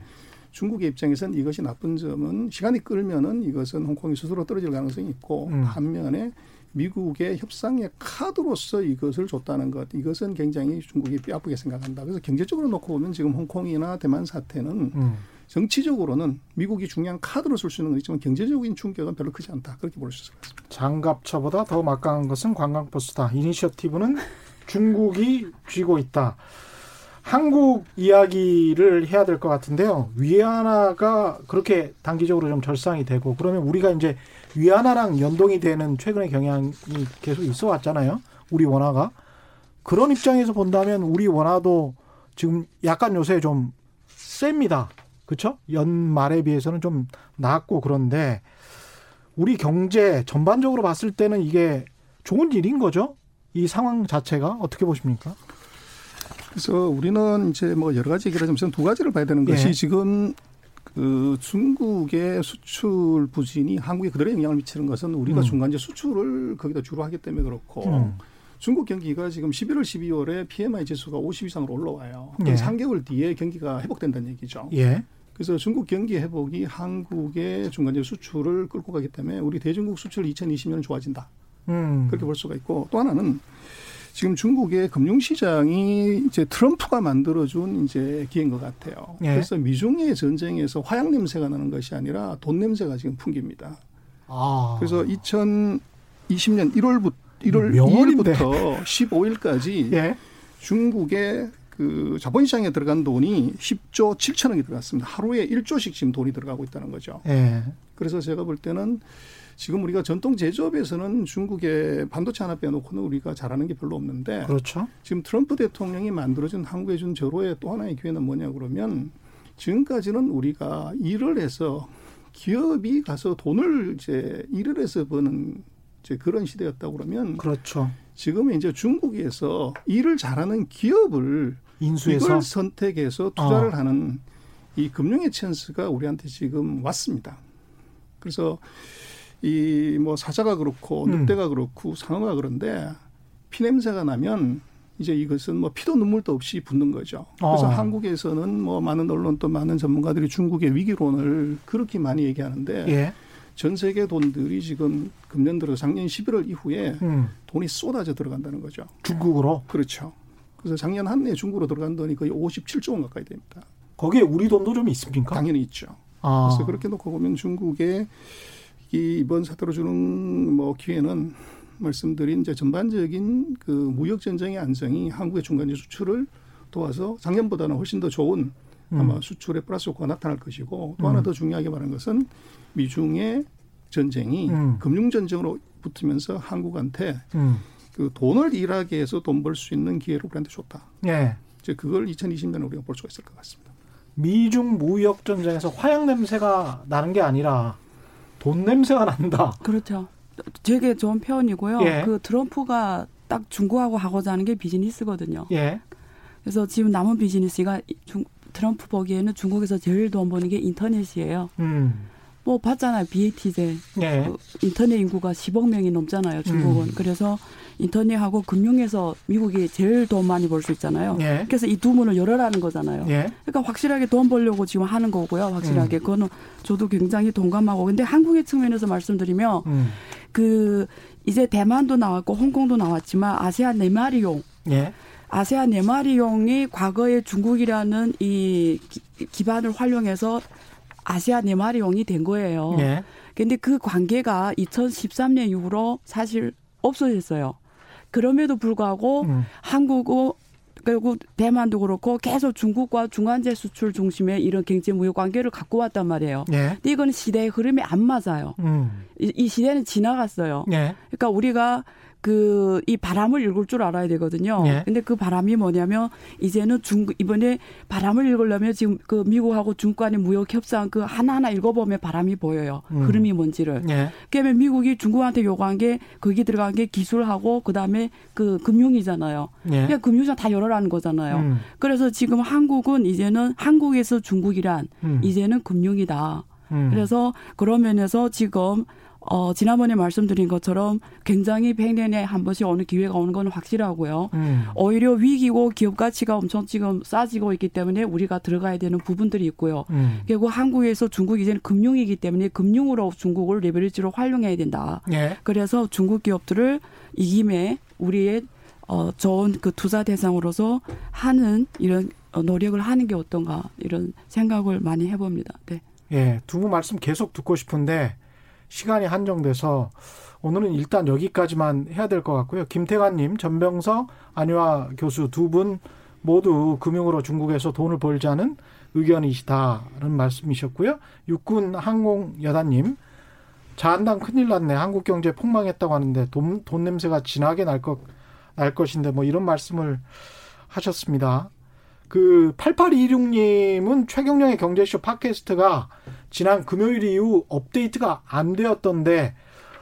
중국의 입장에서는 이것이 나쁜 점은 시간이 끌면은 이것은 홍콩이 스스로 떨어질 가능성이 있고 반면에 미국의 협상의 카드로서 이것을 줬다는 것. 이것은 굉장히 중국이 뼈아프게 생각한다. 그래서 경제적으로 놓고 보면 지금 홍콩이나 대만 사태는 정치적으로는 미국이 중요한 카드로 쓸 수 있는 건 있지만 경제적인 충격은 별로 크지 않다. 그렇게 볼 수 있습니다. 장갑차보다 더 막강한 것은 관광버스다. 이니셔티브는 중국이 쥐고 있다. 한국 이야기를 해야 될 것 같은데요. 위안화가 그렇게 단기적으로 좀 절상이 되고 그러면 우리가 이제 위안화랑 연동이 되는 최근의 경향이 계속 있어 왔잖아요. 우리 원화가. 그런 입장에서 본다면 우리 원화도 지금 약간 요새 좀 셉니다. 그렇죠? 연말에 비해서는 좀 낮고 그런데 우리 경제 전반적으로 봤을 때는 이게 좋은 일인 거죠? 이 상황 자체가 어떻게 보십니까? 그래서 우리는 이제 뭐 여러 가지 얘기를 하지만 두 가지를 봐야 되는 것이 예. 지금 그 중국의 수출 부진이 한국에 그대로 영향을 미치는 것은 우리가 중간재 수출을 거기다 주로 하기 때문에 그렇고 중국 경기가 지금 11월, 12월에 PMI 지수가 50 이상으로 올라와요. 예. 3개월 뒤에 경기가 회복된다는 얘기죠. 예. 그래서 중국 경기 회복이 한국의 중간재 수출을 끌고 가기 때문에 우리 대중국 수출 2020년은 좋아진다. 그렇게 볼 수가 있고 또 하나는 지금 중국의 금융시장이 이제 트럼프가 만들어준 이제 기회인 것 같아요. 네. 그래서 미중의 전쟁에서 화약 냄새가 나는 것이 아니라 돈 냄새가 지금 풍깁니다. 아. 그래서 2020년 1월 명월인데. 2일부터 15일까지 예. 중국의 그 자본시장에 들어간 돈이 10조 7천억이 들어갔습니다. 하루에 1조씩 지금 돈이 들어가고 있다는 거죠. 예. 그래서 제가 볼 때는 지금 우리가 전통 제조업에서는 중국의 반도체 하나 빼놓고는 우리가 잘하는 게 별로 없는데 그렇죠. 지금 트럼프 대통령이 만들어준 한국에 준 절호의 또 하나의 기회는 뭐냐 그러면 지금까지는 우리가 일을 해서 기업이 가서 돈을 이제 일을 해서 버는 이제 그런 시대였다고 그러면 그렇죠. 지금은 이제 중국에서 일을 잘하는 기업을 인수해서 이걸 선택해서 투자를 하는 이 금융의 찬스가 우리한테 지금 왔습니다. 그래서 이 뭐 사자가 그렇고 늑대가 그렇고 상어가 그런데 피냄새가 나면 이제 이것은 뭐 피도 눈물도 없이 붙는 거죠. 그래서 한국에서는 뭐 많은 언론 또 많은 전문가들이 중국의 위기론을 그렇게 많이 얘기하는데 예. 전 세계 돈들이 지금 금년 들어 작년 11월 이후에 돈이 쏟아져 들어간다는 거죠. 중국으로? 그렇죠. 그래서 작년 한 해 중국으로 들어간 돈이 거의 57조 원 가까이 됩니다. 거기에 우리 돈도 좀 있습니까? 당연히 있죠. 아. 그래서 그렇게 놓고 보면 중국의 이 이번 사태로 주는 뭐 기회는 말씀드린 이제 전반적인 그 무역 전쟁의 안정이 한국의 중간재 수출을 도와서 작년보다는 훨씬 더 좋은 아마 수출의 플러스 효과가 나타날 것이고 또 하나 더 중요하게 말하는 것은 미중의 전쟁이 금융 전쟁으로 붙으면서 한국한테 그 돈을 일하게 해서 돈 벌 수 있는 기회를 우리한테 줬다. 예. 이제 그걸 2020년에 우리가 볼 수가 있을 것 같습니다. 미중 무역 전쟁에서 화약 냄새가 나는 게 아니라 돈 냄새가 난다. 그렇죠. 되게 좋은 표현이고요. 예. 그 트럼프가 딱 중국하고 하고자 하는 게 비즈니스거든요. 예. 그래서 지금 남은 비즈니스가 트럼프 보기에는 중국에서 제일 돈 버는 게 인터넷이에요. 뭐 봤잖아요. BAT제. 예. 인터넷 인구가 10억 명이 넘잖아요. 중국은. 그래서 인터넷하고 금융에서 미국이 제일 돈 많이 벌 수 있잖아요. 예. 그래서 이 두 문을 열어라는 거잖아요. 예. 그러니까 확실하게 돈 벌려고 지금 하는 거고요. 확실하게. 그거는 저도 굉장히 동감하고. 근데 한국의 측면에서 말씀드리면 그 이제 대만도 나왔고 홍콩도 나왔지만 아세안 네마리용. 예. 아세안 네마리용이 과거에 중국이라는 이 기반을 활용해서 아시아 네마리용이 된 거예요. 그런데 예. 그 관계가 2013년 이후로 사실 없어졌어요. 그럼에도 불구하고 한국은 그리고 대만도 그렇고 계속 중국과 중간재 수출 중심의 이런 경제 무역 관계를 갖고 왔단 말이에요. 예. 근데 이건 시대의 흐름에 안 맞아요. 이 시대는 지나갔어요. 예. 그러니까 우리가 이 바람을 읽을 줄 알아야 되거든요. 그런데 예. 그 바람이 뭐냐면 이제는 이번에 바람을 읽으려면 지금 그 미국하고 중국 간의 무역 협상 그 하나하나 읽어보면 바람이 보여요. 흐름이 뭔지를. 예. 그러니까 미국이 중국한테 요구한 게 거기 들어간 게 기술하고 그다음에 그 금융이잖아요. 예. 그러니까 금융상 다 열어라는 거잖아요. 그래서 지금 한국은 이제는 한국에서 중국이란 이제는 금융이다. 그래서 그런 면에서 지금 지난번에 말씀드린 것처럼 굉장히 100년에 한 번씩 어느 기회가 오는 건 확실하고요. 오히려 위기고 기업 가치가 엄청 지금 싸지고 있기 때문에 우리가 들어가야 되는 부분들이 있고요. 그리고 한국에서 중국이 이제는 금융이기 때문에 금융으로 중국을 레버리지로 활용해야 된다. 예. 그래서 중국 기업들을 이 김에 우리의 좋은 그 투자 대상으로서 하는 이런 노력을 하는 게 어떤가 이런 생각을 많이 해봅니다. 네. 예, 두 분 말씀 계속 듣고 싶은데 시간이 한정돼서 오늘은 일단 여기까지만 해야 될 것 같고요. 김태관님, 전병서, 안유화 교수 두 분 모두 금융으로 중국에서 돈을 벌자는 의견이시다는 말씀이셨고요. 육군항공여단님, 자한당 큰일 났네. 한국 경제 폭망했다고 하는데 돈 냄새가 진하게 날 것인데 뭐 이런 말씀을 하셨습니다. 그 8826님은 최경령의 경제쇼 팟캐스트가 지난 금요일 이후 업데이트가 안 되었던데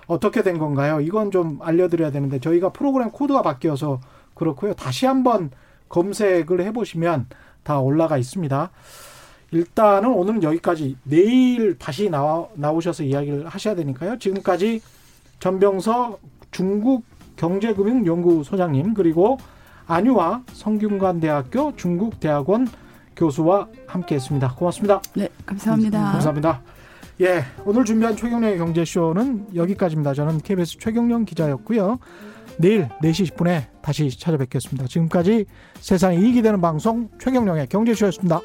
어떻게 된 건가요? 이건 좀 알려드려야 되는데 저희가 프로그램 코드가 바뀌어서 그렇고요. 다시 한번 검색을 해보시면 다 올라가 있습니다. 일단은 오늘은 여기까지. 내일 다시 나오셔서 이야기를 하셔야 되니까요. 지금까지 전병서 중국 경제금융연구소장님 그리고 안유화 성균관대학교 중국대학원 교수와 함께했습니다. 고맙습니다. 네, 감사합니다. 감사합니다. 예, 오늘 준비한 최경령의 경제쇼는 여기까지입니다. 저는 KBS 최경령 기자였고요. 내일 4시 10분에 다시 찾아뵙겠습니다. 지금까지 세상에 이익이 되는 방송 최경령의 경제쇼였습니다.